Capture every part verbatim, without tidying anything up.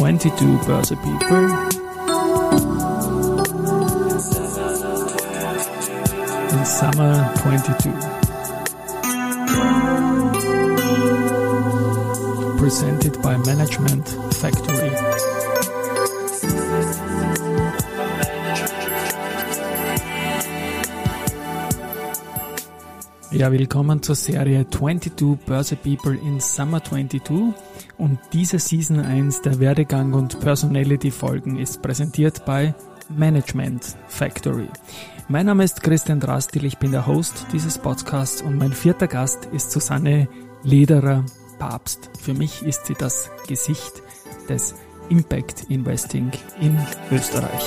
twenty-two Börse People. In summer twenty-two. Presented by Management Factory. Ja, willkommen zur Serie twenty-two Börse People in Summer twenty-two, und diese Season eins der Werdegang und Personality Folgen ist präsentiert bei Management Factory. Mein Name ist Christian Drastil, ich bin der Host dieses Podcasts und mein vierter Gast ist Susanne Lederer-Papst. Für mich ist sie das Gesicht des Impact Investing in Österreich.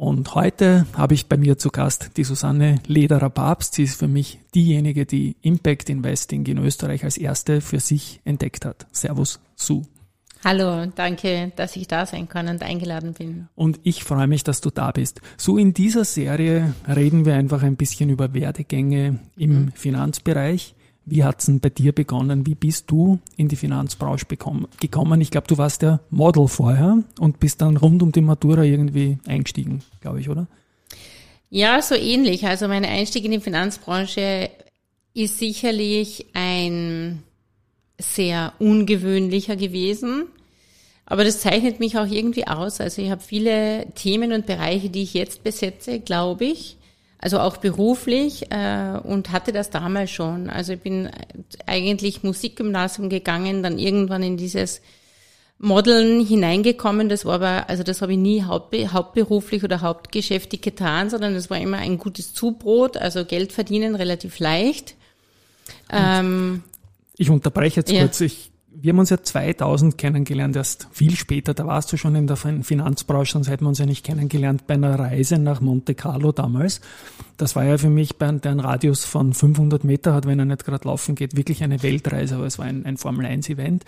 Und heute habe ich bei mir zu Gast die Susanne Lederer-Papst. Sie ist für mich diejenige, die Impact Investing in Österreich als erste für sich entdeckt hat. Servus, Su. Hallo, danke, dass ich da sein kann und eingeladen bin. Und ich freue mich, dass du da bist. Su, in dieser Serie reden wir einfach ein bisschen über Werdegänge im mhm. Finanzbereich. Wie hat's denn bei dir begonnen? Wie bist du in die Finanzbranche gekommen? Ich glaube, du warst ja Model vorher und bist dann rund um die Matura irgendwie eingestiegen, glaube ich, oder? Ja, so ähnlich. Also mein Einstieg in die Finanzbranche ist sicherlich ein sehr ungewöhnlicher gewesen. Aber das zeichnet mich auch irgendwie aus. Also ich habe viele Themen und Bereiche, die ich jetzt besetze, glaube ich. Also auch beruflich äh, und hatte das damals schon. Also ich bin eigentlich Musikgymnasium gegangen, dann irgendwann in dieses Modeln hineingekommen. Das war aber, also das habe ich nie hauptbe- hauptberuflich oder hauptgeschäftig getan, sondern das war immer ein gutes Zubrot, also Geld verdienen relativ leicht. Ähm, ich unterbreche jetzt ja. kurz. Ich, wir haben uns ja zweitausend kennengelernt, erst viel später. Da warst du schon in der Finanzbranche, sonst hätten wir uns ja nicht kennengelernt, bei einer Reise nach Monte Carlo damals. Das war ja für mich bei einem Radius von fünfhundert Meter, hat, wenn er nicht gerade laufen geht, wirklich eine Weltreise, aber es war ein, ein Formel eins Event.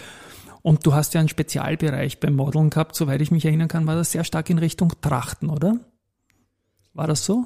Und du hast ja einen Spezialbereich beim Modeln gehabt, soweit ich mich erinnern kann, war das sehr stark in Richtung Trachten, oder? War das so?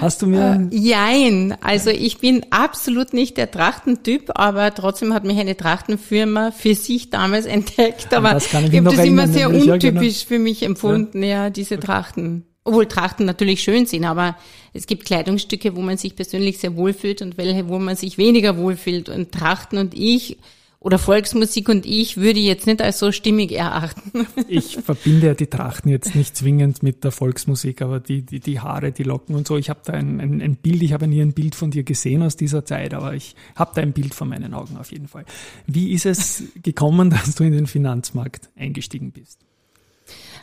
Hast du mir? Äh, jein, also ich bin absolut nicht der Trachtentyp, aber trotzdem hat mich eine Trachtenfirma für sich damals entdeckt, aber ich, ich habe das immer sehr untypisch ja, genau. für mich empfunden, ja, ja diese okay. Trachten. Obwohl Trachten natürlich schön sind, aber es gibt Kleidungsstücke, wo man sich persönlich sehr wohlfühlt und welche, wo man sich weniger wohlfühlt, und Trachten und ich oder Volksmusik und ich würde jetzt nicht als so stimmig erachten. Ich verbinde ja die Trachten jetzt nicht zwingend mit der Volksmusik, aber die die, die Haare, die Locken und so. Ich habe da ein, ein, ein Bild, ich habe nie ein Bild von dir gesehen aus dieser Zeit, aber ich habe da ein Bild vor meinen Augen auf jeden Fall. Wie ist es gekommen, dass du in den Finanzmarkt eingestiegen bist?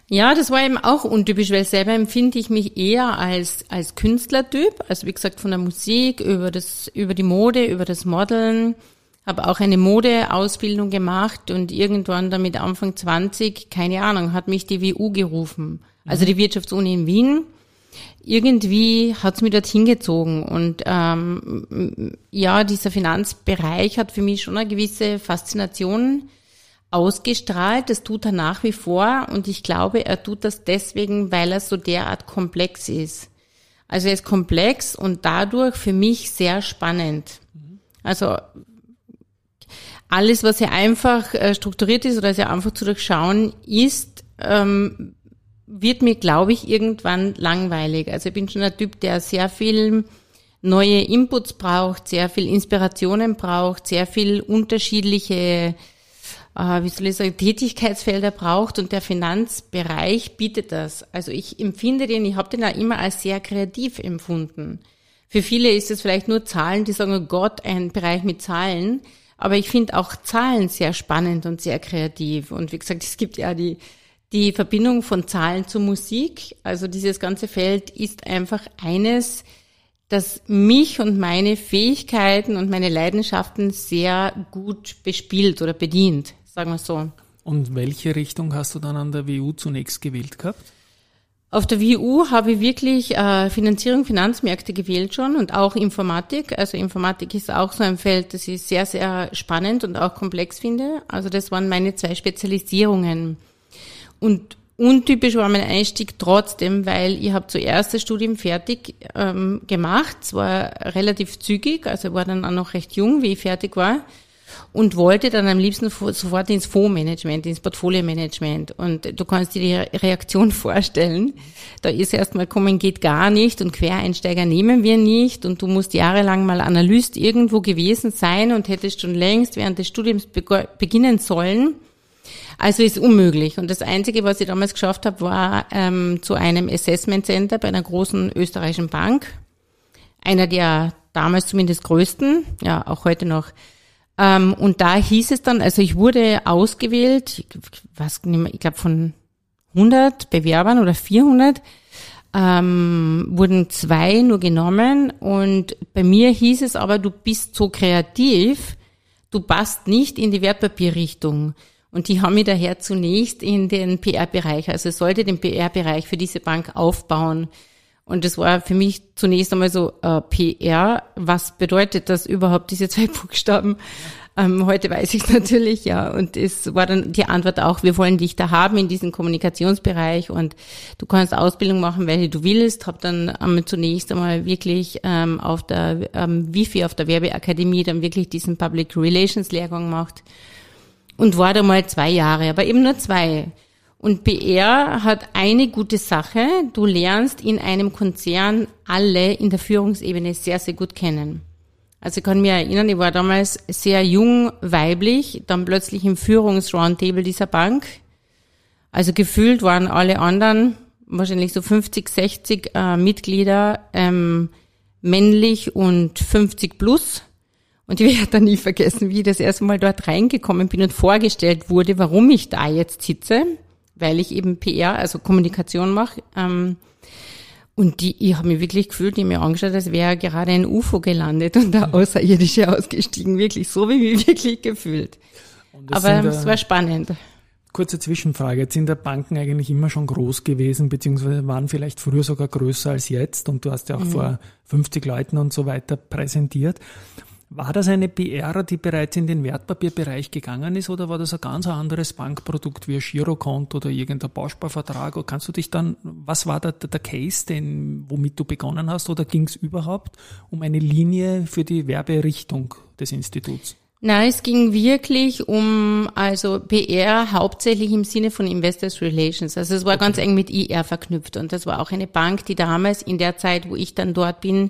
Ja, das war eben auch untypisch, weil selber empfinde ich mich eher als als Künstlertyp. Also wie gesagt, von der Musik, über das über die Mode, über das Modeln. Habe auch eine Modeausbildung gemacht und irgendwann damit Anfang zwanzig, keine Ahnung, hat mich die W U gerufen, also die Wirtschaftsuni in Wien. Irgendwie hat es mich dorthin gezogen und ähm, ja, dieser Finanzbereich hat für mich schon eine gewisse Faszination ausgestrahlt. Das tut er nach wie vor und ich glaube, er tut das deswegen, weil er so derart komplex ist. Also er ist komplex und dadurch für mich sehr spannend. Also alles, was sehr einfach äh, strukturiert ist oder sehr einfach zu durchschauen ist, ähm, wird mir, glaube ich, irgendwann langweilig. Also ich bin schon ein Typ, der sehr viel neue Inputs braucht, sehr viel Inspirationen braucht, sehr viel unterschiedliche, äh, wie soll ich sagen, Tätigkeitsfelder braucht, und der Finanzbereich bietet das. Also ich empfinde den, ich habe den auch immer als sehr kreativ empfunden. Für viele ist es vielleicht nur Zahlen, die sagen, oh Gott, ein Bereich mit Zahlen. Aber ich finde auch Zahlen sehr spannend und sehr kreativ. Und wie gesagt, es gibt ja die, die Verbindung von Zahlen zu Musik. Also dieses ganze Feld ist einfach eines, das mich und meine Fähigkeiten und meine Leidenschaften sehr gut bespielt oder bedient, sagen wir so. Und welche Richtung hast du dann an der W U zunächst gewählt gehabt? Auf der W U habe ich wirklich äh, Finanzierung, Finanzmärkte gewählt schon und auch Informatik. Also Informatik ist auch so ein Feld, das ich sehr, sehr spannend und auch komplex finde. Also das waren meine zwei Spezialisierungen. Und untypisch war mein Einstieg trotzdem, weil ich habe zuerst das Studium fertig ähm, gemacht. Es war relativ zügig, also ich war dann auch noch recht jung, wie ich fertig war. Und wollte dann am liebsten sofort ins Fondsmanagement, ins Portfolio-Management. Und du kannst dir die Reaktion vorstellen. Da ist erstmal kommen geht gar nicht und Quereinsteiger nehmen wir nicht. Und du musst jahrelang mal Analyst irgendwo gewesen sein und hättest schon längst während des Studiums beginnen sollen. Also ist unmöglich. Und das Einzige, was ich damals geschafft habe, war ähm, zu einem Assessment Center bei einer großen österreichischen Bank. Einer der damals zumindest größten, ja auch heute noch. Und da hieß es dann, also ich wurde ausgewählt, ich weiß nicht mehr, ich glaube von hundert Bewerbern oder vierhundert, ähm, wurden zwei nur genommen. Und bei mir hieß es aber, du bist so kreativ, du passt nicht in die Wertpapierrichtung. Und die haben mich daher zunächst in den P R-Bereich, also ich sollte den P R-Bereich für diese Bank aufbauen. Und das war für mich zunächst einmal so äh, P R. Was bedeutet das überhaupt, diese zwei Buchstaben? Ähm, heute weiß ich es natürlich, ja. Und es war dann die Antwort auch, wir wollen dich da haben in diesem Kommunikationsbereich und du kannst Ausbildung machen, welche du willst. Habe dann ähm, zunächst einmal wirklich ähm, auf der ähm, Wifi, auf der Werbeakademie, dann wirklich diesen Public Relations Lehrgang gemacht und war da mal zwei Jahre, aber eben nur zwei. Und P R hat eine gute Sache, du lernst in einem Konzern alle in der Führungsebene sehr, sehr gut kennen. Also ich kann mich erinnern, ich war damals sehr jung, weiblich, dann plötzlich im Führungsroundtable dieser Bank. Also gefühlt waren alle anderen, wahrscheinlich so fünfzig, sechzig äh, Mitglieder, ähm, männlich und fünfzig plus. Und ich werde dann nie vergessen, wie ich das erste Mal dort reingekommen bin und vorgestellt wurde, warum ich da jetzt sitze. Weil ich eben P R, also Kommunikation mache. Ähm, und die, ich habe mich wirklich gefühlt, ich habe mich angeschaut, als wäre gerade ein U F O gelandet und der Außerirdische ausgestiegen. Wirklich, so wie ich mich wirklich gefühlt. Aber es war spannend. Kurze Zwischenfrage. Jetzt sind der Banken eigentlich immer schon groß gewesen, beziehungsweise waren vielleicht früher sogar größer als jetzt. Und du hast ja auch mhm. vor fünfzig Leuten und so weiter präsentiert. War das eine P R, die bereits in den Wertpapierbereich gegangen ist, oder war das ein ganz anderes Bankprodukt wie ein Girokonto oder irgendein Bausparvertrag? Oder kannst du dich dann, was war da der Case, den, womit du begonnen hast, oder ging es überhaupt um eine Linie für die Werberichtung des Instituts? Nein, es ging wirklich um, also P R hauptsächlich im Sinne von Investors Relations. Also es war okay. Ganz eng mit I R verknüpft und das war auch eine Bank, die damals in der Zeit, wo ich dann dort bin,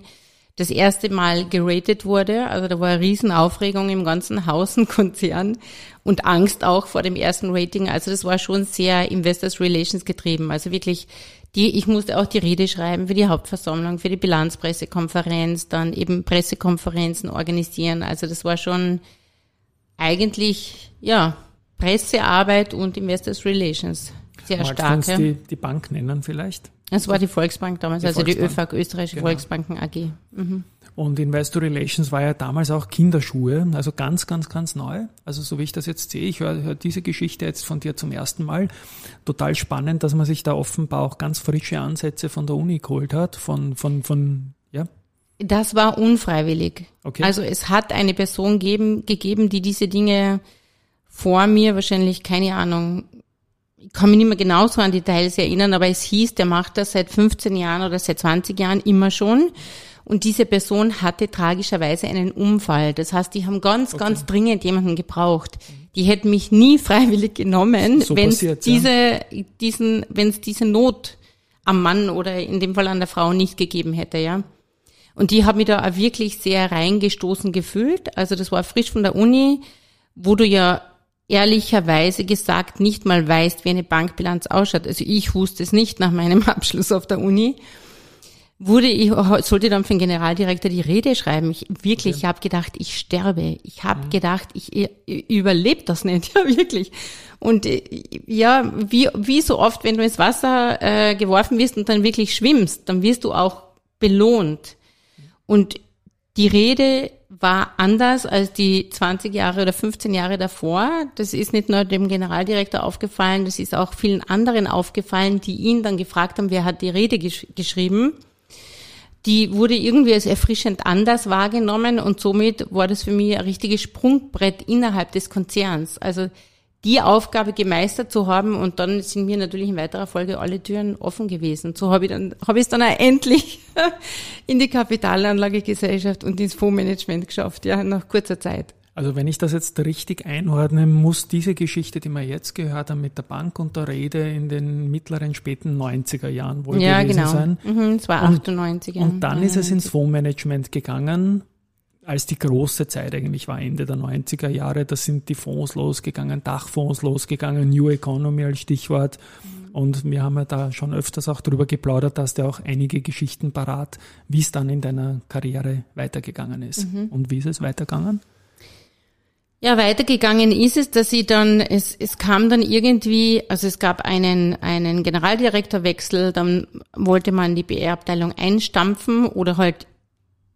das erste Mal geratet wurde, also da war eine Riesenaufregung im ganzen Haus und Konzern und Angst auch vor dem ersten Rating, also das war schon sehr Investors Relations getrieben, also wirklich die, ich musste auch die Rede schreiben für die Hauptversammlung, für die Bilanzpressekonferenz, dann eben Pressekonferenzen organisieren, also das war schon eigentlich, ja, Pressearbeit und Investors Relations, sehr Magst stark. Magst du uns die, die Bank nennen vielleicht? Das war die Volksbank damals, die also Volksbank. Die ÖVAG, Österreichische genau. Volksbanken A G. Mhm. Und Investor Relations war ja damals auch Kinderschuhe, also ganz, ganz, ganz neu. Also so wie ich das jetzt sehe, ich höre, höre diese Geschichte jetzt von dir zum ersten Mal. Total spannend, dass man sich da offenbar auch ganz frische Ansätze von der Uni geholt hat, von, von, von, ja? Das war unfreiwillig. Okay. Also es hat eine Person geben, gegeben, die diese Dinge vor mir wahrscheinlich, keine Ahnung, ich kann mich nicht mehr genau so an Details erinnern, aber es hieß, der macht das seit fünfzehn Jahren oder seit zwanzig Jahren immer schon. Und diese Person hatte tragischerweise einen Unfall. Das heißt, die haben ganz, okay. ganz dringend jemanden gebraucht. Die hätten mich nie freiwillig genommen, so wenn es diese, ja. diesen, wenn es diese Not am Mann oder in dem Fall an der Frau nicht gegeben hätte, ja. Und die haben mich da auch wirklich sehr reingestoßen gefühlt. Also das war frisch von der Uni, wo du ja ehrlicherweise gesagt nicht mal weißt, wie eine Bankbilanz ausschaut. Also ich wusste es nicht nach meinem Abschluss auf der Uni. Wurde ich sollte dann für den Generaldirektor die Rede schreiben. Ich wirklich, ja. ich habe gedacht, ich sterbe. Ich habe mhm. gedacht, ich, ich überlebe das nicht. Ja, wirklich. Und ja, wie wie so oft, wenn du ins Wasser äh, geworfen wirst und dann wirklich schwimmst, dann wirst du auch belohnt. Und die Rede war anders als die zwanzig Jahre oder fünfzehn Jahre davor. Das ist nicht nur dem Generaldirektor aufgefallen, das ist auch vielen anderen aufgefallen, die ihn dann gefragt haben, wer hat die Rede gesch- geschrieben. Die wurde irgendwie als erfrischend anders wahrgenommen und somit war das für mich ein richtiges Sprungbrett innerhalb des Konzerns. Also die Aufgabe gemeistert zu haben, und dann sind mir natürlich in weiterer Folge alle Türen offen gewesen. So habe ich dann, habe ich es dann auch endlich in die Kapitalanlagegesellschaft und ins Fondsmanagement geschafft, ja, nach kurzer Zeit. Also wenn ich das jetzt richtig einordnen muss, diese Geschichte, die wir jetzt gehört haben mit der Bank und der Rede in den mittleren, späten neunziger Jahren wohl ja, gewesen genau. sein. Ja, genau. Es war achtundneunzig. Und, und dann neunzig. Ist es ins Fondsmanagement gegangen, als die große Zeit eigentlich war, Ende der neunziger Jahre. Da sind die Fonds losgegangen, Dachfonds losgegangen, New Economy als Stichwort. Und wir haben ja da schon öfters auch drüber geplaudert, dass du auch einige Geschichten parat, wie es dann in deiner Karriere weitergegangen ist. Mhm. Und wie ist es weitergegangen? Ja, weitergegangen ist es, dass ich dann, es, es kam dann irgendwie, also es gab einen, einen Generaldirektorwechsel, dann wollte man die B R-Abteilung einstampfen oder halt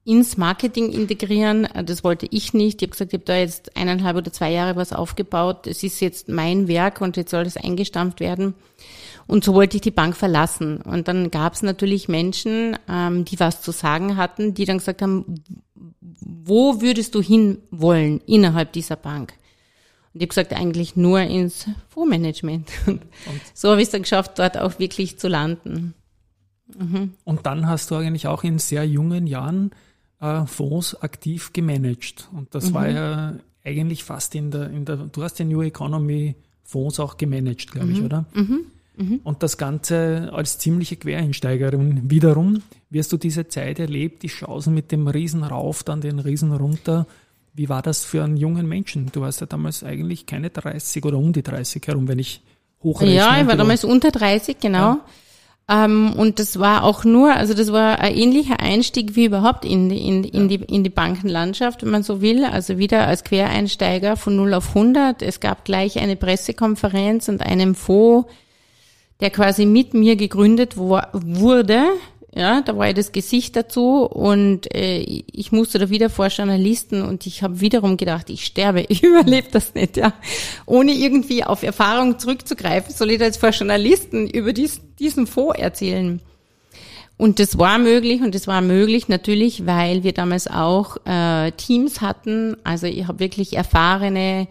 ins Marketing integrieren. Das wollte ich nicht. Ich habe gesagt, ich habe da jetzt eineinhalb oder zwei Jahre was aufgebaut. Es ist jetzt mein Werk und jetzt soll das eingestampft werden. Und so wollte ich die Bank verlassen. Und dann gab es natürlich Menschen, ähm, die was zu sagen hatten, die dann gesagt haben, wo würdest du hinwollen innerhalb dieser Bank? Und ich habe gesagt, eigentlich nur ins Fondsmanagement. Und so habe ich es dann geschafft, dort auch wirklich zu landen. Mhm. Und dann hast du eigentlich auch in sehr jungen Jahren äh, Fonds aktiv gemanagt. Und das mhm. war ja eigentlich fast in der, in der, du hast den New Economy Fonds auch gemanagt, glaube mhm. ich, oder? Mhm. Und das Ganze als ziemliche Quereinsteigerin wiederum. Wie hast du diese Zeit erlebt, die Chancen mit dem Riesen rauf, dann den Riesen runter? Wie war das für einen jungen Menschen? Du warst ja damals eigentlich keine dreißig oder um die dreißig herum, wenn ich hochrechne. Ja, ich war damals unter dreißig, genau. Ja. Ähm, und das war auch nur, also das war ein ähnlicher Einstieg wie überhaupt in die, in, in die, in die Bankenlandschaft, wenn man so will. Also wieder als Quereinsteiger von null auf hundert. Es gab gleich eine Pressekonferenz und einen Fonds, der quasi mit mir gegründet wo, wurde, ja, da war ja das Gesicht dazu, und äh, ich musste da wieder vor Journalisten, und ich habe wiederum gedacht, ich sterbe, ich überlebe das nicht, ja, ohne irgendwie auf Erfahrung zurückzugreifen, soll ich da jetzt vor Journalisten über dies, diesen Fonds erzählen. Und das war möglich, und das war möglich natürlich, weil wir damals auch äh, Teams hatten, also ich habe wirklich erfahrene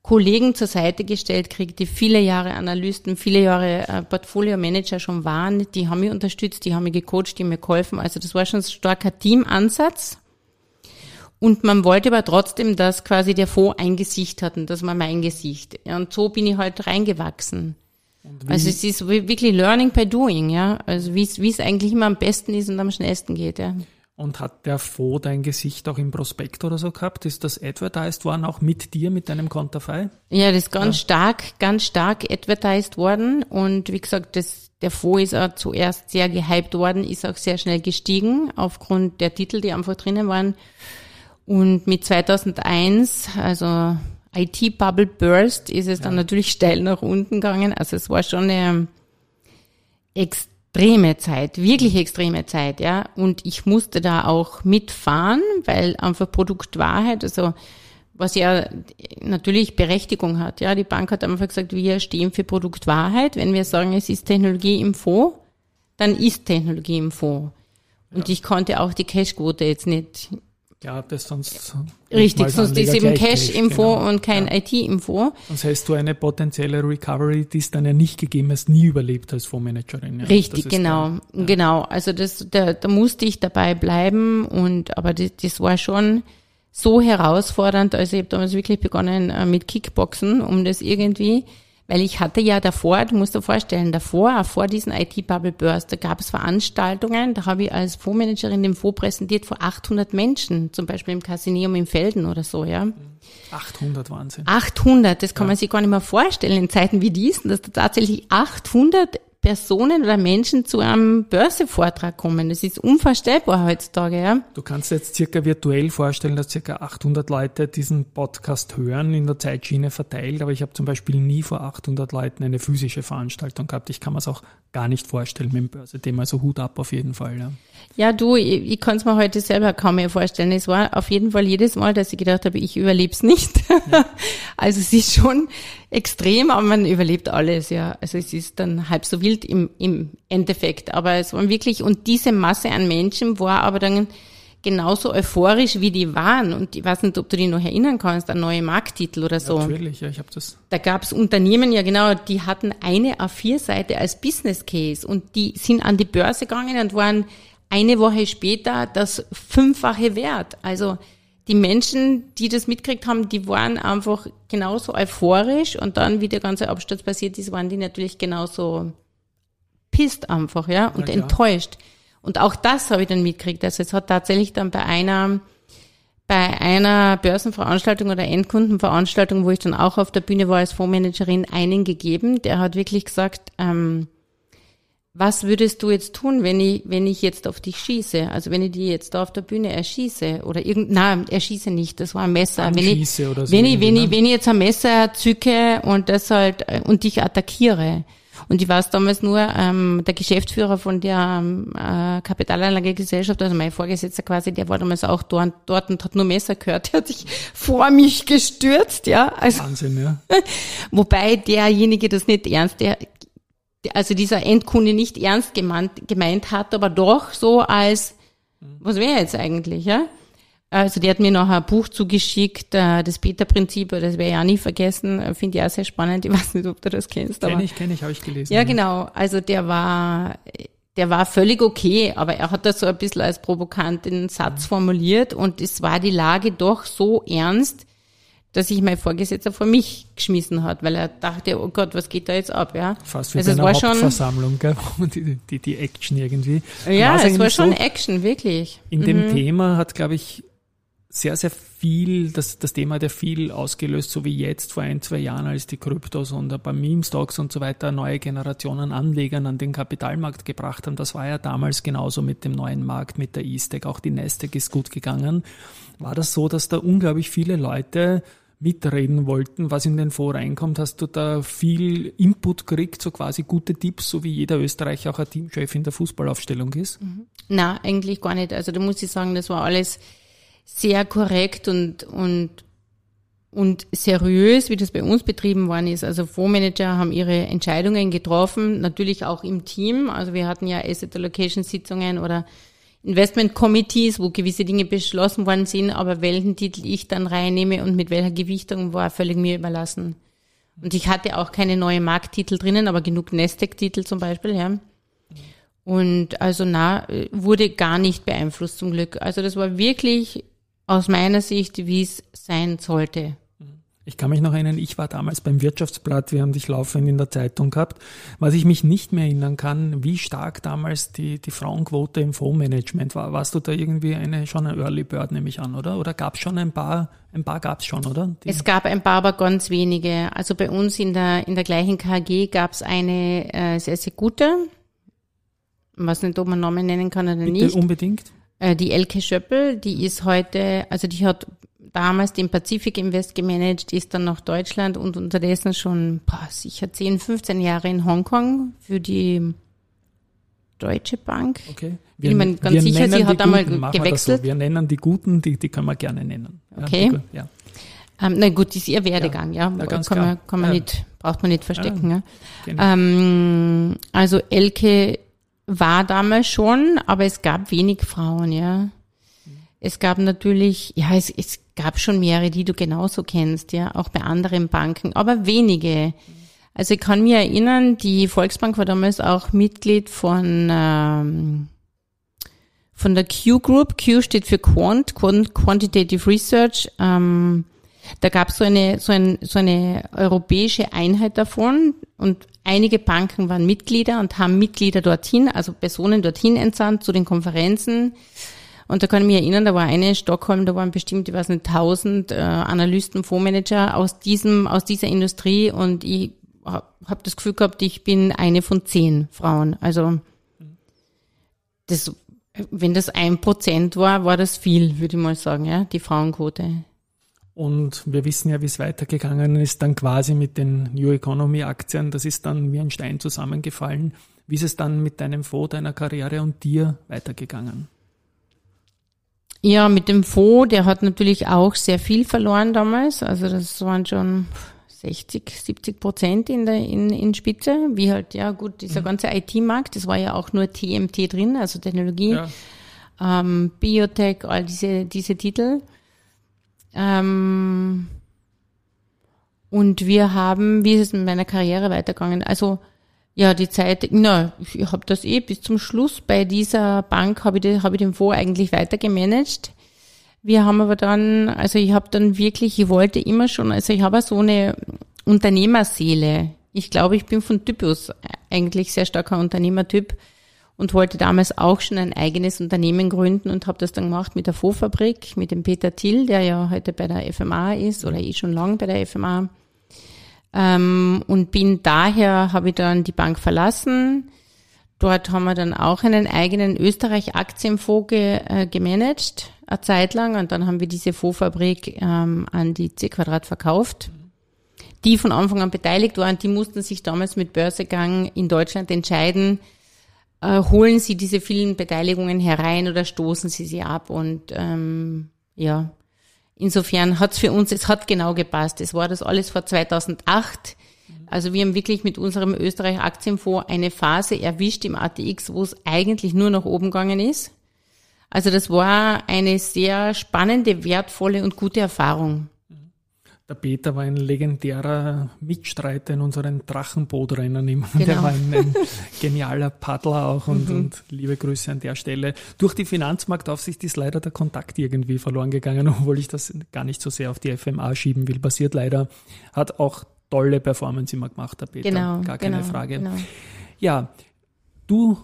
Kollegen zur Seite gestellt kriegt, die viele Jahre Analysten, viele Jahre Portfolio-Manager schon waren, die haben mich unterstützt, die haben mich gecoacht, die haben mir geholfen. Also das war schon ein starker Teamansatz. Und man wollte aber trotzdem, dass quasi der Fonds ein Gesicht hat, und das war mein Gesicht. Und so bin ich halt reingewachsen. Also es ist wirklich Learning by Doing, ja. Also wie es, wie es eigentlich immer am besten ist und am schnellsten geht, ja. Und hat der Fonds dein Gesicht auch im Prospekt oder so gehabt? Ist das advertised worden, auch mit dir, mit deinem Konterfei? Ja, das ist ganz ja. stark, ganz stark advertised worden. Und wie gesagt, das, der Fonds ist auch zuerst sehr gehypt worden, ist auch sehr schnell gestiegen, aufgrund der Titel, die einfach drinnen waren. Und mit zweitausendeins, also I T-Bubble Burst, ist es ja. dann natürlich steil nach unten gegangen. Also es war schon eine extrem extreme Zeit, wirklich extreme Zeit, ja. Und ich musste da auch mitfahren, weil einfach Produktwahrheit, also was ja natürlich Berechtigung hat, ja. Die Bank hat einfach gesagt, wir stehen für Produktwahrheit. Wenn wir sagen, es ist Technologie im Fonds, dann ist Technologie im Fonds. Und ja. ich konnte auch die Cashquote jetzt nicht. Ja, das sonst. Richtig, sonst ist eben Cash im Fonds genau. und kein ja. I T im Fonds. Sonst hast du eine potenzielle Recovery, die es dann ja nicht gegeben hast, nie überlebt als Fondsmanagerin. Ja. Richtig, genau, dann, ja. genau. Also das, da, da musste ich dabei bleiben, und aber das, das war schon so herausfordernd. Also ich habe damals wirklich begonnen mit Kickboxen, um das irgendwie, weil ich hatte ja davor, du musst dir vorstellen, davor, vor diesen I T-Bubble-Burst, da gab es Veranstaltungen, da habe ich als Fondsmanagerin den Fonds präsentiert vor achthundert Menschen, zum Beispiel im Casineum in Velden oder so, ja. achthundert, Wahnsinn. achthundert, das kann ja. man sich gar nicht mehr vorstellen in Zeiten wie diesen, dass da tatsächlich achthundert Personen oder Menschen zu einem Börsevortrag kommen. Das ist unvorstellbar heutzutage, ja. Du kannst dir jetzt circa virtuell vorstellen, dass circa achthundert Leute diesen Podcast hören, in der Zeitschiene verteilt, aber ich habe zum Beispiel nie vor achthundert Leuten eine physische Veranstaltung gehabt. Ich kann mir es auch gar nicht vorstellen mit dem Börsethema, also Hut ab auf jeden Fall, ja. Ja, du, ich, ich kann es mir heute selber kaum mehr vorstellen. Es war auf jeden Fall jedes Mal, dass ich gedacht habe, ich überlebe es nicht. Ja. Also es ist schon extrem, aber man überlebt alles, ja. Also es ist dann halb so wild im, im Endeffekt, aber es waren wirklich, und diese Masse an Menschen war aber dann genauso euphorisch, wie die waren. Und ich weiß nicht, ob du dich noch erinnern kannst, an neue Markttitel oder so. Ja, natürlich, ja, ich habe das. Da gab es Unternehmen, ja genau, die hatten eine A vier Seite als Business Case und die sind an die Börse gegangen und waren eine Woche später das fünffache Wert. Also die Menschen, die das mitgekriegt haben, die waren einfach genauso euphorisch und dann, wie der ganze Absturz passiert ist, waren die natürlich genauso pisst einfach, ja, und ja, enttäuscht. Und auch das habe ich dann mitgekriegt. Also es hat tatsächlich dann bei einer, bei einer Börsenveranstaltung oder Endkundenveranstaltung, wo ich dann auch auf der Bühne war als Fondsmanagerin, einen gegeben, der hat wirklich gesagt, ähm, was würdest du jetzt tun, wenn ich, wenn ich jetzt auf dich schieße? Also wenn ich die jetzt da auf der Bühne erschieße oder irgend, nein, erschieße nicht, das war ein Messer. Wenn ich, oder so wenn ich, wenn ich, wenn ich jetzt ein Messer zücke und das halt, und dich attackiere. Und ich weiß damals nur, ähm, der Geschäftsführer von der äh, Kapitalanlagegesellschaft, also mein Vorgesetzter quasi, der war damals auch dort, dort und hat nur Messer gehört, der hat sich vor mich gestürzt, ja. Also, Wahnsinn, ja. Wobei derjenige das nicht ernst, der, also dieser Endkunde nicht ernst gemeint, gemeint hat, aber doch so als, was wäre jetzt eigentlich, ja? Also der hat mir noch ein Buch zugeschickt, das Peter-Prinzip, das werde ich auch nie vergessen, finde ich auch sehr spannend, ich weiß nicht, ob du das kennst. Kenne ich, kenne ich, habe ich gelesen. Ja, ja, genau, also der war der war völlig okay, aber er hat das so ein bisschen als provokanten Satz ja. formuliert und es war die Lage doch so ernst, dass sich mein Vorgesetzter vor mich geschmissen hat, weil er dachte, oh Gott, was geht da jetzt ab? Ja? Fast wie also bei einer Hauptversammlung, gell? Die, die, die Action irgendwie. Ja, es eigentlich war schon so, Action, wirklich. In mhm. dem Thema hat, glaube ich, sehr, sehr viel, das, das Thema hat ja viel ausgelöst, so wie jetzt vor ein, zwei Jahren, als die Kryptos und ein paar Meme-Stocks und so weiter neue Generationen Anlegern an den Kapitalmarkt gebracht haben. Das war ja damals genauso mit dem neuen Markt, mit der E-Stack, auch die Nasdaq ist gut gegangen. War das so, dass da unglaublich viele Leute mitreden wollten, was in den Fonds reinkommt? Hast du da viel Input gekriegt, so quasi gute Tipps, so wie jeder Österreicher auch ein Teamchef in der Fußballaufstellung ist? Nein, eigentlich gar nicht. Also da muss ich sagen, das war alles sehr korrekt und und und seriös, wie das bei uns betrieben worden ist. Also Fondsmanager haben ihre Entscheidungen getroffen, natürlich auch im Team. Also wir hatten ja Asset Allocation Sitzungen oder Investment Committees, wo gewisse Dinge beschlossen worden sind, aber welchen Titel ich dann reinnehme und mit welcher Gewichtung war völlig mir überlassen. Und ich hatte auch keine neuen Markttitel drinnen, aber genug Nasdaq-Titel zum Beispiel, ja. Und also na, wurde gar nicht beeinflusst zum Glück. Also das war wirklich aus meiner Sicht, wie es sein sollte. Ich kann mich noch erinnern, ich war damals beim Wirtschaftsblatt, wir haben dich laufend in der Zeitung gehabt. Was ich mich nicht mehr erinnern kann, wie stark damals die, die Frauenquote im Fondsmanagement war. Warst du da irgendwie eine, schon ein Early Bird, nehme ich an, oder? Oder gab es schon ein paar, ein paar gab es schon, oder? Die es gab ein paar, aber ganz wenige. Also bei uns in der, in der gleichen K G gab es eine äh, sehr, sehr gute, ich weiß nicht, ob man Namen nennen kann oder nicht. Bitte unbedingt. Die Elke Schöppel, die ist heute, also die hat damals den Pacific Invest gemanagt, ist dann nach Deutschland und unterdessen schon boah, sicher zehn, fünfzehn Jahre in Hongkong für die Deutsche Bank. Okay. Wir, ich bin mir ganz sicher, sie hat einmal Guten. gewechselt. So. Wir nennen die Guten, die, die können wir gerne nennen. Okay. Ja, die, ja. Ähm, na gut, ist ihr Werdegang, ja. ja. Na, ganz kann klar. man, kann man ja. nicht, braucht man nicht verstecken. Ja. Ja. Ja. Ähm, also Elke war damals schon, aber es gab wenig Frauen, ja. Es gab natürlich, ja, es, es gab schon mehrere, die du genauso kennst, ja, auch bei anderen Banken, aber wenige. Also ich kann mich erinnern, die Volksbank war damals auch Mitglied von ähm, von der Q Group. Q steht für Quant, Quantitative Research. Ähm, da gab so eine so ein so eine europäische Einheit davon und einige Banken waren Mitglieder und haben Mitglieder dorthin, also Personen dorthin entsandt zu den Konferenzen. Und da kann ich mich erinnern, da war eine in Stockholm, da waren bestimmt, ich weiß nicht, tausend äh, Analysten, Fondsmanager aus diesem, aus dieser Industrie. Und ich habe hab das Gefühl gehabt, ich bin eine von zehn Frauen. Also das, wenn das ein Prozent war, war das viel, würde ich mal sagen, ja, die Frauenquote. Und wir wissen ja, wie es weitergegangen ist, dann quasi mit den New Economy Aktien. Das ist dann wie ein Stein zusammengefallen. Wie ist es dann mit deinem Fonds, deiner Karriere und dir weitergegangen? Ja, mit dem Fonds, der hat natürlich auch sehr viel verloren damals. Also das waren schon sechzig, siebzig Prozent in der in, in Spitze. Wie halt, ja gut, dieser mhm. ganze I T-Markt, das war ja auch nur T M T drin, also Technologie. Ja. ähm, Biotech, all diese, diese Titel. Ähm, und wir haben, wie ist es mit meiner Karriere weitergegangen? Also, ja, die Zeit, na, ich habe das eh bis zum Schluss bei dieser Bank, habe ich, hab ich den Fonds eigentlich weiter gemanagt. Wir haben aber dann, also ich habe dann wirklich, ich wollte immer schon, also ich habe so eine Unternehmerseele. Ich glaube, ich bin von Typus eigentlich sehr starker Unternehmertyp und wollte damals auch schon ein eigenes Unternehmen gründen und habe das dann gemacht mit der Fondsfabrik, mit dem Peter Thiel, der ja heute bei der F M A ist oder eh schon lang bei der F M A. Ähm, und bin daher, habe ich dann die Bank verlassen. Dort haben wir dann auch einen eigenen Österreich-Aktienfonds ge, äh, gemanagt, eine Zeit lang. Und dann haben wir diese Fondsfabrik ähm, an die C Quadrat verkauft, die von Anfang an beteiligt waren. Die mussten sich damals mit Börsegang in Deutschland entscheiden, äh, holen sie diese vielen Beteiligungen herein oder stoßen sie sie ab. Und ähm, ja, insofern hat's für uns, es hat genau gepasst. Es war das alles vor zweitausendacht. Also wir haben wirklich mit unserem Österreich-Aktienfonds eine Phase erwischt im A T X, wo es eigentlich nur nach oben gegangen ist. Also das war eine sehr spannende, wertvolle und gute Erfahrung. Der Peter war ein legendärer Mitstreiter in unseren Drachenbootrennen immer. Genau. Der war ein, ein genialer Paddler auch und, mhm. und liebe Grüße an der Stelle. Durch die Finanzmarktaufsicht ist leider der Kontakt irgendwie verloren gegangen, obwohl ich das gar nicht so sehr auf die F M A schieben will. Passiert leider, hat auch tolle Performance immer gemacht, der Peter. Genau, gar keine genau, Frage. Genau. Ja, du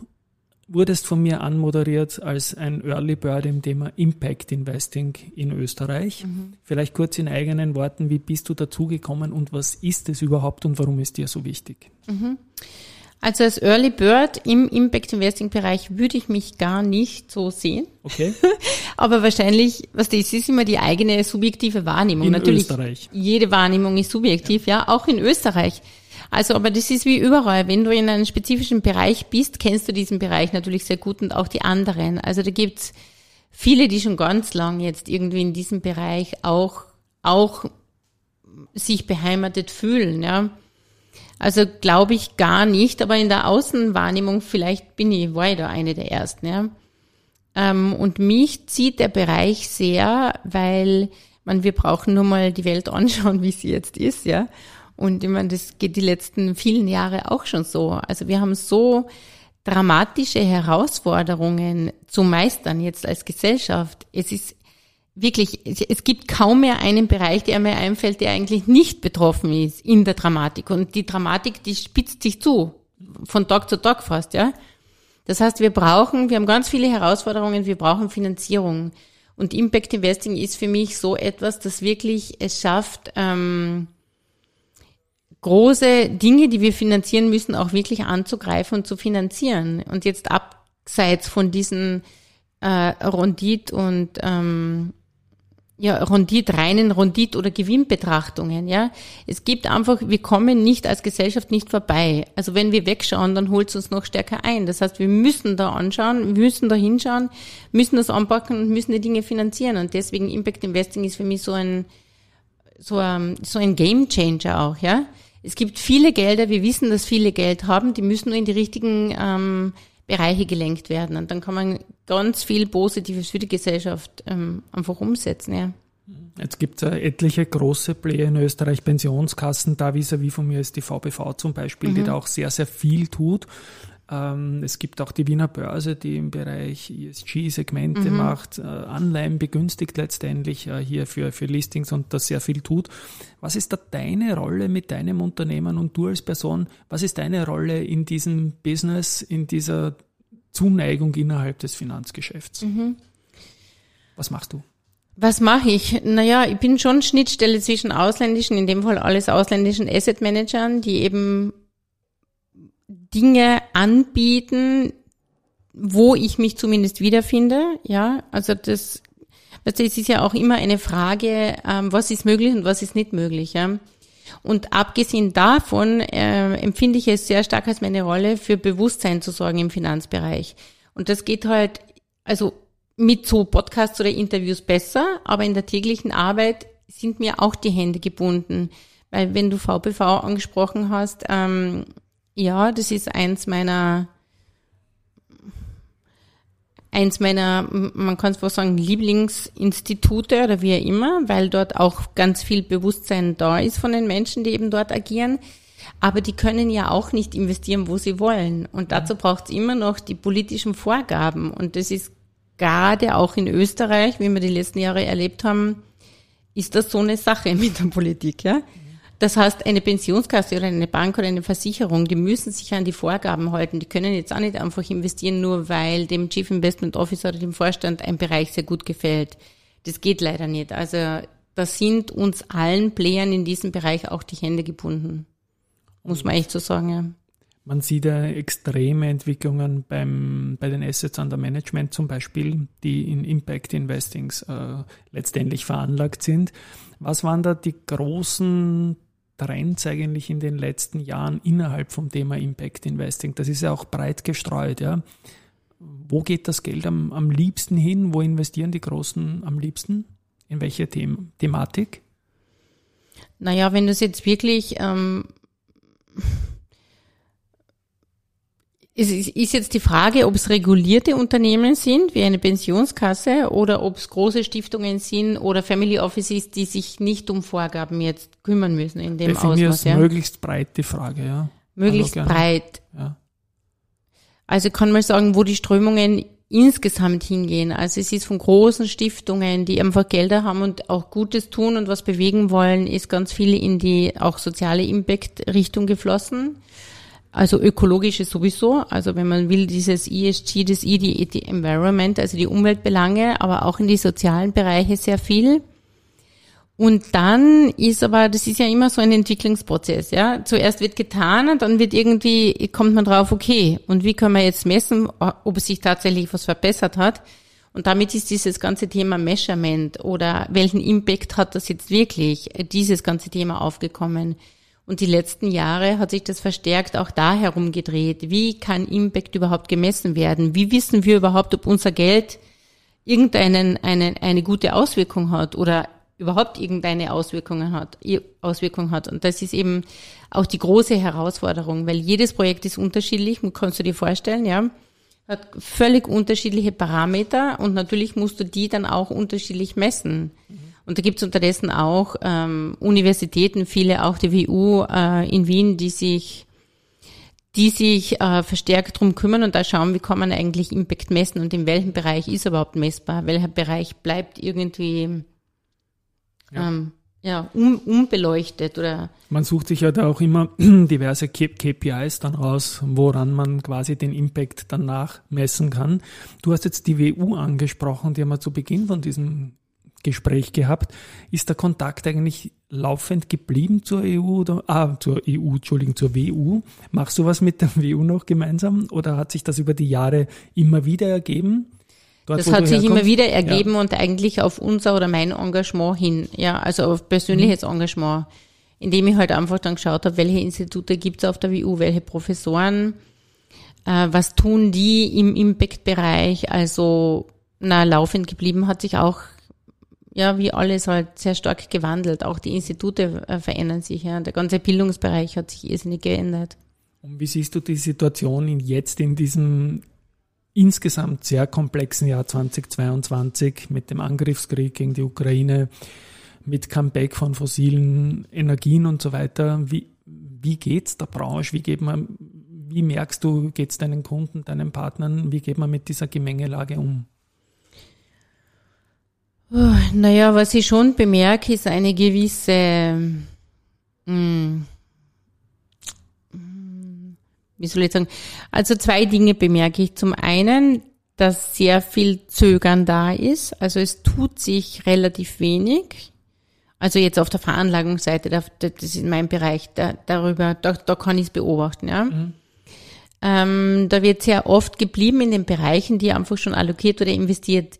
wurdest von mir anmoderiert als ein Early Bird im Thema Impact Investing in Österreich. Mhm. Vielleicht kurz in eigenen Worten, wie bist du dazugekommen und was ist es überhaupt und warum ist dir so wichtig? Mhm. Also als Early Bird im Impact Investing Bereich würde ich mich gar nicht so sehen. Okay. Aber wahrscheinlich, was das ist, immer die eigene subjektive Wahrnehmung. In Natürlich, Österreich. Jede Wahrnehmung ist subjektiv, ja. ja, auch in Österreich. Also, aber das ist wie überall. Wenn du in einem spezifischen Bereich bist, kennst du diesen Bereich natürlich sehr gut und auch die anderen. Also da gibt's viele, die schon ganz lang jetzt irgendwie in diesem Bereich auch, auch sich beheimatet fühlen, ja. Also glaube ich gar nicht, aber in der Außenwahrnehmung vielleicht bin ich, war ich da eine der Ersten, ja. Und mich zieht der Bereich sehr, weil, man, wir brauchen nur mal die Welt anschauen, wie sie jetzt ist, ja. Und ich meine, das geht die letzten vielen Jahre auch schon so. Also wir haben so dramatische Herausforderungen zu meistern jetzt als Gesellschaft. Es ist wirklich, es gibt kaum mehr einen Bereich, der mir einfällt, der eigentlich nicht betroffen ist in der Dramatik. Und die Dramatik, die spitzt sich zu, von Tag zu Tag fast, ja. Das heißt, wir brauchen, wir haben ganz viele Herausforderungen, wir brauchen Finanzierung. Und Impact Investing ist für mich so etwas, das wirklich es schafft, ähm, große Dinge, die wir finanzieren müssen, auch wirklich anzugreifen und zu finanzieren. Und jetzt abseits von diesen äh, Rendit- und ähm, ja, Rendit, reinen Rendit- oder Gewinnbetrachtungen, ja. Es gibt einfach, wir kommen nicht als Gesellschaft nicht vorbei. Also wenn wir wegschauen, dann holt es uns noch stärker ein. Das heißt, wir müssen da anschauen, müssen da hinschauen, müssen das anpacken und müssen die Dinge finanzieren. Und deswegen Impact Investing ist für mich so ein, so ein, so ein Game Changer auch, ja. Es gibt viele Gelder, wir wissen, dass viele Geld haben, die müssen nur in die richtigen ähm, Bereiche gelenkt werden. Und dann kann man ganz viel Positives für die Gesellschaft ähm, einfach umsetzen, ja. Jetzt gibt es ja etliche große Player in Österreich, Pensionskassen, da vis-à-vis von mir ist die V B V zum Beispiel, mhm. die da auch sehr, sehr viel tut. Ähm, es gibt auch die Wiener Börse, die im Bereich E S G-Segmente mhm. macht, äh, Anleihen begünstigt letztendlich äh, hier für, für Listings und das sehr viel tut. Was ist da deine Rolle mit deinem Unternehmen und du als Person, was ist deine Rolle in diesem Business, in dieser Zuneigung innerhalb des Finanzgeschäfts? Mhm. Was machst du? Was mache ich? Naja, ich bin schon Schnittstelle zwischen ausländischen, in dem Fall alles ausländischen Asset-Managern, die eben Dinge anbieten, wo ich mich zumindest wiederfinde, ja, also das, weißt du, es ist ja auch immer eine Frage, ähm, was ist möglich und was ist nicht möglich, ja. Und abgesehen davon äh, empfinde ich es sehr stark als meine Rolle, für Bewusstsein zu sorgen im Finanzbereich. Und das geht halt, also mit so Podcasts oder Interviews besser, aber in der täglichen Arbeit sind mir auch die Hände gebunden, weil wenn du V B V angesprochen hast, ähm, ja, das ist eins meiner, eins meiner, man kann es wohl sagen, Lieblingsinstitute oder wie auch immer, weil dort auch ganz viel Bewusstsein da ist von den Menschen, die eben dort agieren. Aber die können ja auch nicht investieren, wo sie wollen. Und dazu braucht es immer noch die politischen Vorgaben. Und das ist gerade auch in Österreich, wie wir die letzten Jahre erlebt haben, ist das so eine Sache mit der Politik, ja? Das heißt, eine Pensionskasse oder eine Bank oder eine Versicherung, die müssen sich an die Vorgaben halten. Die können jetzt auch nicht einfach investieren, nur weil dem Chief Investment Officer oder dem Vorstand ein Bereich sehr gut gefällt. Das geht leider nicht. Also da sind uns allen Playern in diesem Bereich auch die Hände gebunden. Muss man echt so sagen, ja. Man sieht ja extreme Entwicklungen beim, bei den Assets under Management zum Beispiel, die in Impact Investings äh, letztendlich veranlagt sind. Was waren da die großen Trends eigentlich in den letzten Jahren innerhalb vom Thema Impact Investing? Das ist ja auch breit gestreut, ja. Wo geht das Geld am, am liebsten hin? Wo investieren die Großen am liebsten? In welche The- Thematik? Naja, wenn du es jetzt wirklich... Ähm Es ist jetzt die Frage, ob es regulierte Unternehmen sind, wie eine Pensionskasse, oder ob es große Stiftungen sind oder Family Offices, die sich nicht um Vorgaben jetzt kümmern müssen in dem Ausmaß. Definier es möglichst breit, die Frage, ja. Möglichst also breit. Ja. Also kann man sagen, wo die Strömungen insgesamt hingehen. Also es ist von großen Stiftungen, die einfach Gelder haben und auch Gutes tun und was bewegen wollen, ist ganz viel in die auch soziale Impact-Richtung geflossen. Also ökologische sowieso, also wenn man will, dieses E S G, das E, die, die Environment, also die Umweltbelange, aber auch in die sozialen Bereiche sehr viel. Und dann ist aber, das ist ja immer so ein Entwicklungsprozess, ja. Zuerst wird getan und dann wird irgendwie, kommt man drauf, okay, und wie können wir jetzt messen, ob es sich tatsächlich was verbessert hat? Und damit ist dieses ganze Thema Measurement oder welchen Impact hat das jetzt wirklich, dieses ganze Thema aufgekommen. Und die letzten Jahre hat sich das verstärkt auch da herumgedreht. Wie kann Impact überhaupt gemessen werden? Wie wissen wir überhaupt, ob unser Geld irgendeinen eine, eine gute Auswirkung hat oder überhaupt irgendeine Auswirkung hat, Auswirkung hat? Und das ist eben auch die große Herausforderung, weil jedes Projekt ist unterschiedlich, kannst du dir vorstellen, ja, hat völlig unterschiedliche Parameter und natürlich musst du die dann auch unterschiedlich messen. Mhm. Und da gibt's unterdessen auch ähm, Universitäten, viele auch die W U äh, in Wien, die sich die sich äh, verstärkt drum kümmern und da schauen, wie kann man eigentlich Impact messen und in welchem Bereich ist überhaupt messbar, welcher Bereich bleibt irgendwie ja. ähm, ja, un- unbeleuchtet oder. Man sucht sich ja da auch immer diverse K P Is dann raus, woran man quasi den Impact danach messen kann. Du hast jetzt die W U angesprochen, die haben wir zu Beginn von diesem Gespräch gehabt. Ist der Kontakt eigentlich laufend geblieben zur E U oder ah, zur E U, Entschuldigung, zur W U? Machst du was mit der W U noch gemeinsam oder hat sich das über die Jahre immer wieder ergeben? Dort, das hat sich herkommst? immer wieder ergeben ja. Und eigentlich auf unser oder mein Engagement hin, ja, also auf persönliches mhm. Engagement, indem ich halt einfach dann geschaut habe, welche Institute gibt es auf der W U, welche Professoren, äh, was tun die im Impact-Bereich, also na, laufend geblieben hat sich auch ja, wie alles halt sehr stark gewandelt. Auch die Institute äh, verändern sich. Ja. Der ganze Bildungsbereich hat sich irrsinnig geändert. Und wie siehst du die Situation in jetzt in diesem insgesamt sehr komplexen Jahr zweitausendzweiundzwanzig mit dem Angriffskrieg gegen die Ukraine, mit Comeback von fossilen Energien und so weiter? Wie, wie geht's der Branche? Wie geht man, wie merkst du, geht's deinen Kunden, deinen Partnern? Wie geht man mit dieser Gemengelage um? Naja, was ich schon bemerke, ist eine gewisse, mh, wie soll ich sagen, also zwei Dinge bemerke ich. Zum einen, dass sehr viel Zögern da ist, also es tut sich relativ wenig. Also jetzt auf der Veranlagungsseite, das ist mein Bereich, da, darüber, da, da kann ich es beobachten, ja. Mhm. Ähm, da wird sehr oft geblieben in den Bereichen, die einfach schon allokiert oder investiert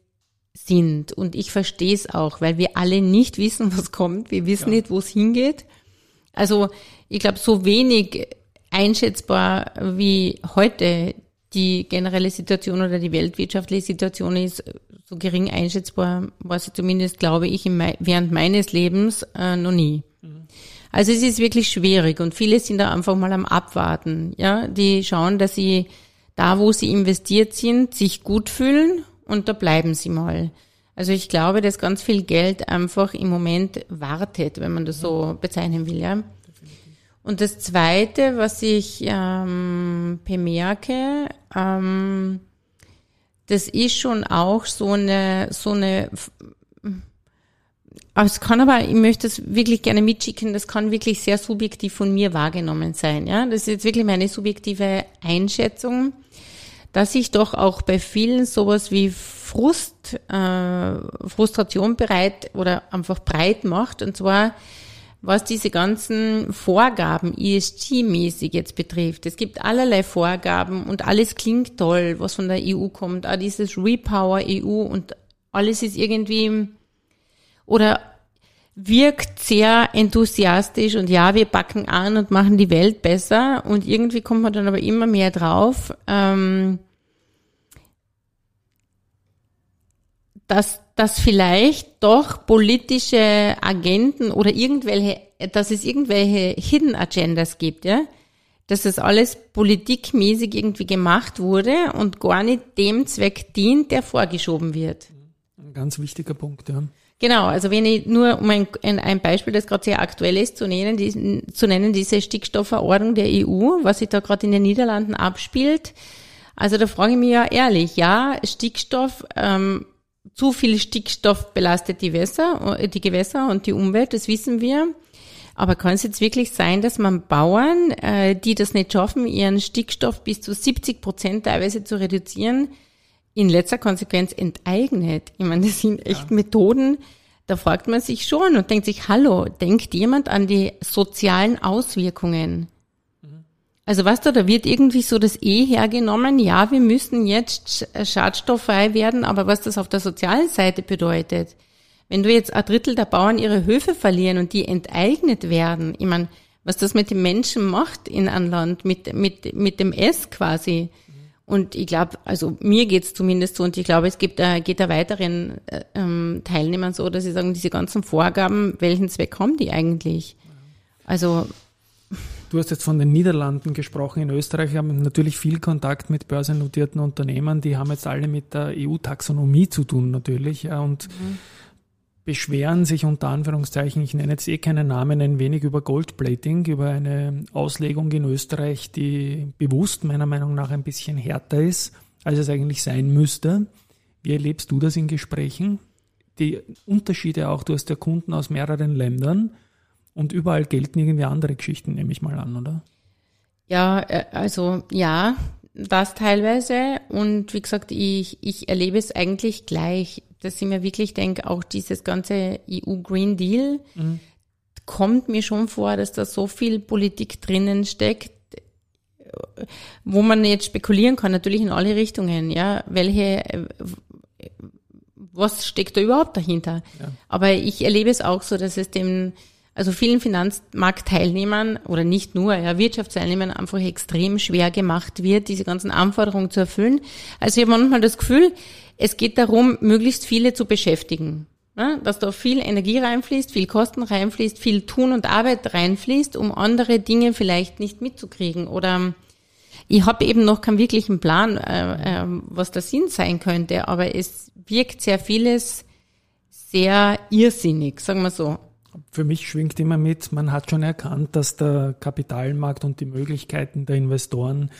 sind. Und ich verstehe es auch, weil wir alle nicht wissen, was kommt. Wir wissen ja. nicht, wo es hingeht. Also ich glaube, so wenig einschätzbar wie heute die generelle Situation oder die weltwirtschaftliche Situation ist, so gering einschätzbar war sie zumindest, glaube ich, im, während meines Lebens äh, noch nie. Mhm. Also es ist wirklich schwierig und viele sind da einfach mal am Abwarten. Ja, die schauen, dass sie da, wo sie investiert sind, sich gut fühlen und da bleiben sie mal. Also ich glaube, dass ganz viel Geld einfach im Moment wartet, wenn man das so bezeichnen will, ja. Und das Zweite, was ich ähm, bemerke, ähm, das ist schon auch so eine, so eine, aber es kann aber, ich möchte es wirklich gerne mitschicken, das kann wirklich sehr subjektiv von mir wahrgenommen sein, ja. Das ist jetzt wirklich meine subjektive Einschätzung, dass ich doch auch bei vielen sowas wie Frust, äh, Frustration bereit oder einfach breit macht, und zwar, was diese ganzen Vorgaben E S G-mäßig jetzt betrifft. Es gibt allerlei Vorgaben und alles klingt toll, was von der E U kommt. Auch dieses Repower-E U und alles ist irgendwie oder wirkt sehr enthusiastisch und ja, wir packen an und machen die Welt besser, und irgendwie kommt man dann aber immer mehr drauf, ähm, dass dass vielleicht doch politische Agenten oder irgendwelche, dass es irgendwelche Hidden Agendas gibt, ja, dass das alles politikmäßig irgendwie gemacht wurde und gar nicht dem Zweck dient, der vorgeschoben wird. Ein ganz wichtiger Punkt, ja. Genau, also wenn ich nur, um ein, ein Beispiel, das gerade sehr aktuell ist, zu nennen, die, zu nennen, diese Stickstoffverordnung der E U, was sich da gerade in den Niederlanden abspielt. Also da frage ich mich ja ehrlich, ja, Stickstoff, ähm, zu viel Stickstoff belastet die Gewässer, die Gewässer und die Umwelt, das wissen wir. Aber kann es jetzt wirklich sein, dass man Bauern, äh, die das nicht schaffen, ihren Stickstoff bis zu siebzig Prozent teilweise zu reduzieren, in letzter Konsequenz enteignet? Ich meine, das sind echt ja. Methoden, da fragt man sich schon und denkt sich, hallo, denkt jemand an die sozialen Auswirkungen? Also weißt du, da wird irgendwie so das E hergenommen, ja, wir müssen jetzt schadstofffrei werden, aber was das auf der sozialen Seite bedeutet, wenn du jetzt ein Drittel der Bauern ihre Höfe verlieren und die enteignet werden, ich meine, was das mit den Menschen macht in einem Land, mit mit mit dem S quasi. Und ich glaube, also mir geht's zumindest so, und ich glaube, es gibt da, geht da weiteren ähm, Teilnehmern so, dass sie sagen, diese ganzen Vorgaben, welchen Zweck haben die eigentlich? Also... Du hast jetzt von den Niederlanden gesprochen. In Österreich haben wir natürlich viel Kontakt mit börsennotierten Unternehmen. Die haben jetzt alle mit der E U-Taxonomie zu tun natürlich und mhm. beschweren sich unter Anführungszeichen, ich nenne jetzt eh keinen Namen, ein wenig über Goldplating, über eine Auslegung in Österreich, die bewusst meiner Meinung nach ein bisschen härter ist, als es eigentlich sein müsste. Wie erlebst du das in Gesprächen? Die Unterschiede auch, du hast ja Kunden aus mehreren Ländern. Und überall gelten irgendwie andere Geschichten, nehme ich mal an, oder? Ja, also ja, das teilweise. Und wie gesagt, ich, ich erlebe es eigentlich gleich, dass ich mir wirklich denke, auch dieses ganze E U Green Deal mhm. kommt mir schon vor, dass da so viel Politik drinnen steckt, wo man jetzt spekulieren kann, natürlich in alle Richtungen, ja, welche... Was steckt da überhaupt dahinter? Ja. Aber ich erlebe es auch so, dass es dem... Also vielen Finanzmarktteilnehmern oder nicht nur, ja, Wirtschaftsteilnehmern einfach extrem schwer gemacht wird, diese ganzen Anforderungen zu erfüllen. Also ich habe manchmal das Gefühl, es geht darum, möglichst viele zu beschäftigen. Ja, dass da viel Energie reinfließt, viel Kosten reinfließt, viel Tun und Arbeit reinfließt, um andere Dinge vielleicht nicht mitzukriegen. Oder ich habe eben noch keinen wirklichen Plan, äh, äh, was der Sinn sein könnte, aber es wirkt sehr vieles sehr irrsinnig, sagen wir so. Für mich schwingt immer mit, man hat schon erkannt, dass der Kapitalmarkt und die Möglichkeiten der Investoren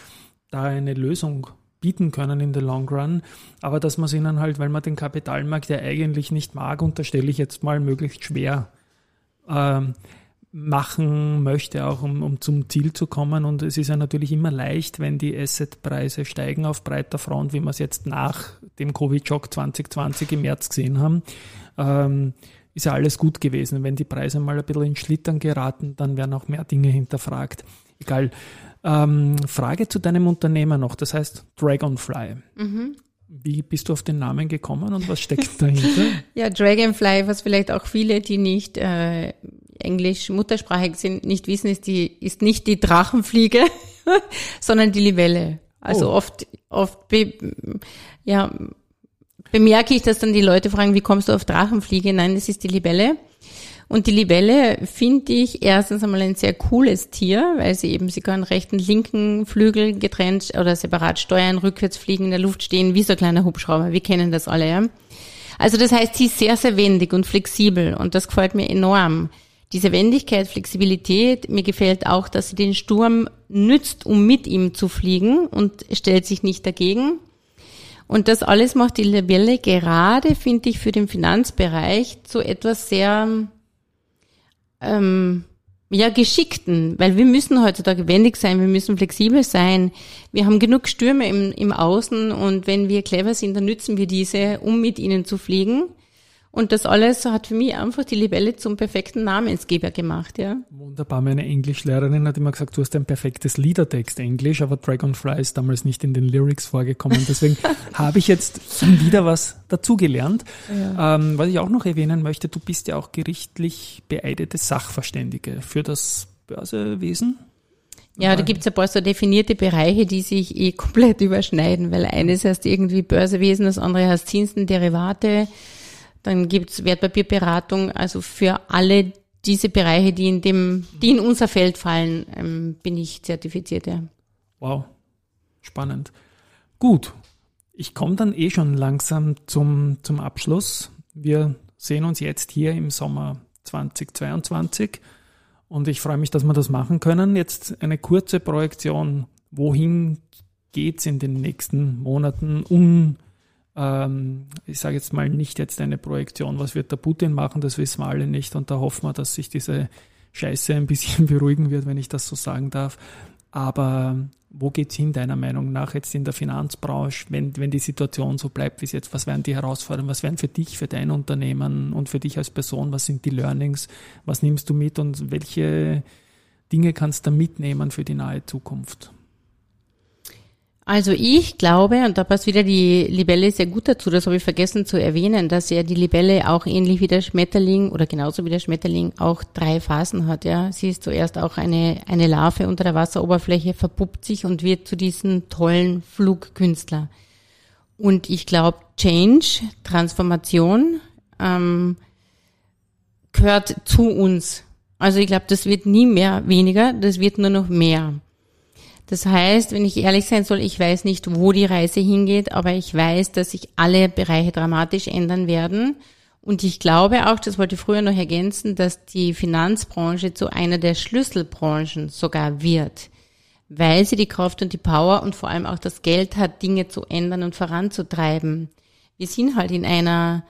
da eine Lösung bieten können in the long run, aber dass man es ihnen halt, weil man den Kapitalmarkt ja eigentlich nicht mag, unterstelle ich jetzt mal, möglichst schwer ähm, machen möchte, auch um, um zum Ziel zu kommen. Und es ist ja natürlich immer leicht, wenn die Assetpreise steigen auf breiter Front, wie wir es jetzt nach dem Covid-Schock zwanzig zwanzig im März gesehen haben, ähm, ist ja alles gut gewesen. Wenn die Preise mal ein bisschen in Schlittern geraten, dann werden auch mehr Dinge hinterfragt. Egal. Ähm, Frage zu deinem Unternehmen noch, das heißt Dragonfly. Mhm. Wie bist du auf den Namen gekommen und was steckt dahinter? Ja, Dragonfly, was vielleicht auch viele, die nicht äh, englisch muttersprachig sind, nicht wissen, ist die ist nicht die Drachenfliege, sondern die Libelle. Also oh. oft, oft be, ja... bemerke ich, dass dann die Leute fragen, wie kommst du auf Drachenfliege? Nein, das ist die Libelle. Und die Libelle finde ich erstens einmal ein sehr cooles Tier, weil sie eben, sie können rechten, linken Flügel getrennt oder separat steuern, rückwärts fliegen, in der Luft stehen, wie so ein kleiner Hubschrauber. Wir kennen das alle, ja. Also das heißt, sie ist sehr, sehr wendig und flexibel und das gefällt mir enorm. Diese Wendigkeit, Flexibilität, mir gefällt auch, dass sie den Sturm nützt, um mit ihm zu fliegen und stellt sich nicht dagegen. Und das alles macht die Libelle gerade, finde ich, für den Finanzbereich zu etwas sehr ähm, ja Geschickten, weil wir müssen heutzutage wendig sein, wir müssen flexibel sein. Wir haben genug Stürme im, im Außen und wenn wir clever sind, dann nützen wir diese, um mit ihnen zu fliegen. Und das alles hat für mich einfach die Libelle zum perfekten Namensgeber gemacht, ja. Wunderbar, meine Englischlehrerin hat immer gesagt, du hast ein perfektes Liedertext-Englisch, aber Dragonfly ist damals nicht in den Lyrics vorgekommen. Deswegen habe ich jetzt wieder was dazugelernt. Ja. Ähm, was ich auch noch erwähnen möchte, du bist ja auch gerichtlich beeidete Sachverständige für das Börsewesen. Ja, da gibt's ein paar so definierte Bereiche, die sich eh komplett überschneiden, weil eines heißt irgendwie Börsewesen, das andere heißt Zinsen, Derivate. Dann gibt's Wertpapierberatung, also für alle diese Bereiche, die in dem, die in unser Feld fallen, ähm, bin ich zertifiziert, ja. Wow, spannend. Gut, ich komme dann eh schon langsam zum, zum Abschluss. Wir sehen uns jetzt hier im Sommer zweitausendzweiundzwanzig und ich freue mich, dass wir das machen können. Jetzt eine kurze Projektion, wohin geht's in den nächsten Monaten, um ich sage jetzt mal nicht jetzt eine Projektion, was wird der Putin machen, das wissen wir alle nicht und da hoffen wir, dass sich diese Scheiße ein bisschen beruhigen wird, wenn ich das so sagen darf. Aber wo geht's hin, deiner Meinung nach, jetzt in der Finanzbranche, wenn, wenn die Situation so bleibt, wie es jetzt, was werden die Herausforderungen, was werden für dich, für dein Unternehmen und für dich als Person, was sind die Learnings, was nimmst du mit und welche Dinge kannst du mitnehmen für die nahe Zukunft? Also ich glaube, und da passt wieder die Libelle sehr gut dazu, das habe ich vergessen zu erwähnen, dass ja die Libelle auch ähnlich wie der Schmetterling oder genauso wie der Schmetterling auch drei Phasen hat, ja. Sie ist zuerst auch eine, eine Larve unter der Wasseroberfläche, verpuppt sich und wird zu diesem tollen Flugkünstler. Und ich glaube, Change, Transformation, ähm, gehört zu uns. Also ich glaube, das wird nie mehr weniger, das wird nur noch mehr. Das heißt, wenn ich ehrlich sein soll, ich weiß nicht, wo die Reise hingeht, aber ich weiß, dass sich alle Bereiche dramatisch ändern werden. Und ich glaube auch, das wollte ich früher noch ergänzen, dass die Finanzbranche zu einer der Schlüsselbranchen sogar wird, weil sie die Kraft und die Power und vor allem auch das Geld hat, Dinge zu ändern und voranzutreiben. Wir sind halt in einer,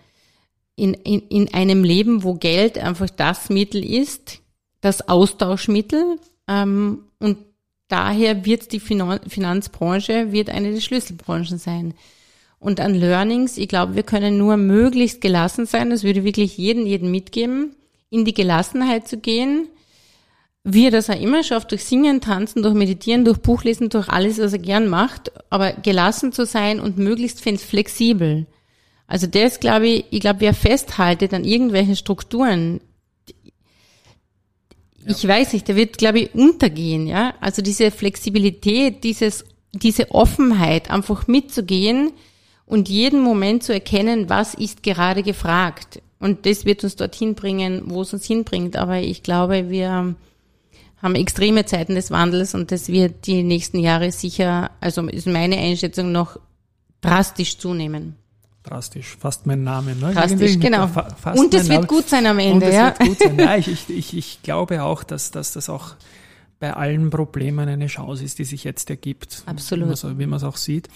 in, in, in einem Leben, wo Geld einfach das Mittel ist, das Austauschmittel, ähm, und daher wird die Finanzbranche wird eine der Schlüsselbranchen sein. Und an Learnings, ich glaube, wir können nur möglichst gelassen sein, das würde wirklich jeden, jeden mitgeben, in die Gelassenheit zu gehen. Wie er das auch immer schafft, durch Singen, Tanzen, durch Meditieren, durch Buchlesen, durch alles, was er gern macht, aber gelassen zu sein und möglichst flexibel. Also das, glaube ich, ich glaube, wer festhaltet an irgendwelchen Strukturen, ich weiß nicht, der wird, glaube ich, untergehen, ja. Also diese Flexibilität, dieses, diese Offenheit, einfach mitzugehen und jeden Moment zu erkennen, was ist gerade gefragt. Und das wird uns dorthin bringen, wo es uns hinbringt. Aber ich glaube, wir haben extreme Zeiten des Wandels und das wird die nächsten Jahre sicher, also ist meine Einschätzung, noch drastisch zunehmen. Drastisch, fast mein Name. Ne? Drastisch, genau. Fast und es wird Name. Gut sein am Ende. Und es ja? wird gut sein. Nein, ich, ich, ich glaube auch, dass, dass das auch bei allen Problemen eine Chance ist, die sich jetzt ergibt. Absolut. Wie man es auch sieht.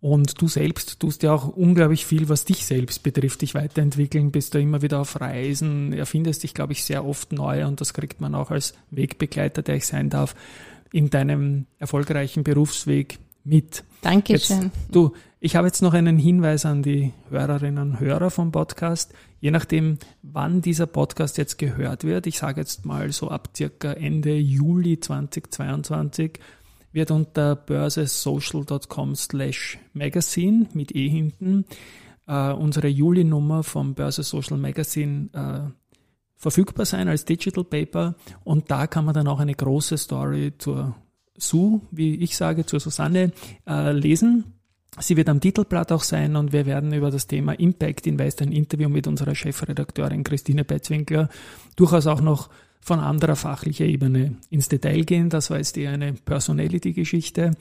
Und du selbst tust ja auch unglaublich viel, was dich selbst betrifft, dich weiterentwickeln, bist da immer wieder auf Reisen, erfindest dich, glaube ich, sehr oft neu und das kriegt man auch als Wegbegleiter, der ich sein darf, in deinem erfolgreichen Berufsweg mit. Dankeschön. Jetzt, du, ich habe jetzt noch einen Hinweis an die Hörerinnen und Hörer vom Podcast. Je nachdem, wann dieser Podcast jetzt gehört wird, ich sage jetzt mal so ab circa Ende Juli zweitausendzweiundzwanzig, wird unter börsesocial.com slash magazine mit E hinten äh, unsere Juli-Nummer vom Börse Social Magazine äh, verfügbar sein als Digital Paper und da kann man dann auch eine große Story zur Su, wie ich sage, zur Susanne äh, lesen. Sie wird am Titelblatt auch sein und wir werden über das Thema Impact Invest ein Interview mit unserer Chefredakteurin Christine Beitzwinkler durchaus auch noch von anderer fachlicher Ebene ins Detail gehen. Das war jetzt eher eine Personality-Geschichte.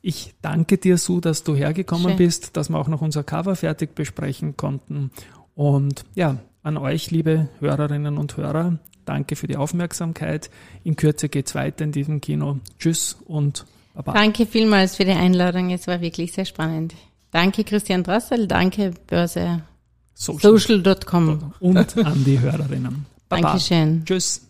Ich danke dir, Su, dass du hergekommen Schön. bist, dass wir auch noch unser Cover fertig besprechen konnten. Und ja, an euch, liebe Hörerinnen und Hörer, danke für die Aufmerksamkeit. In Kürze geht's weiter in diesem Kino. Tschüss und Baba. Danke vielmals für die Einladung. Es war wirklich sehr spannend. Danke, Christian Drastil. Danke, Börse Social Social Punkt com. Und an die Hörerinnen. Baba. Dankeschön. Tschüss.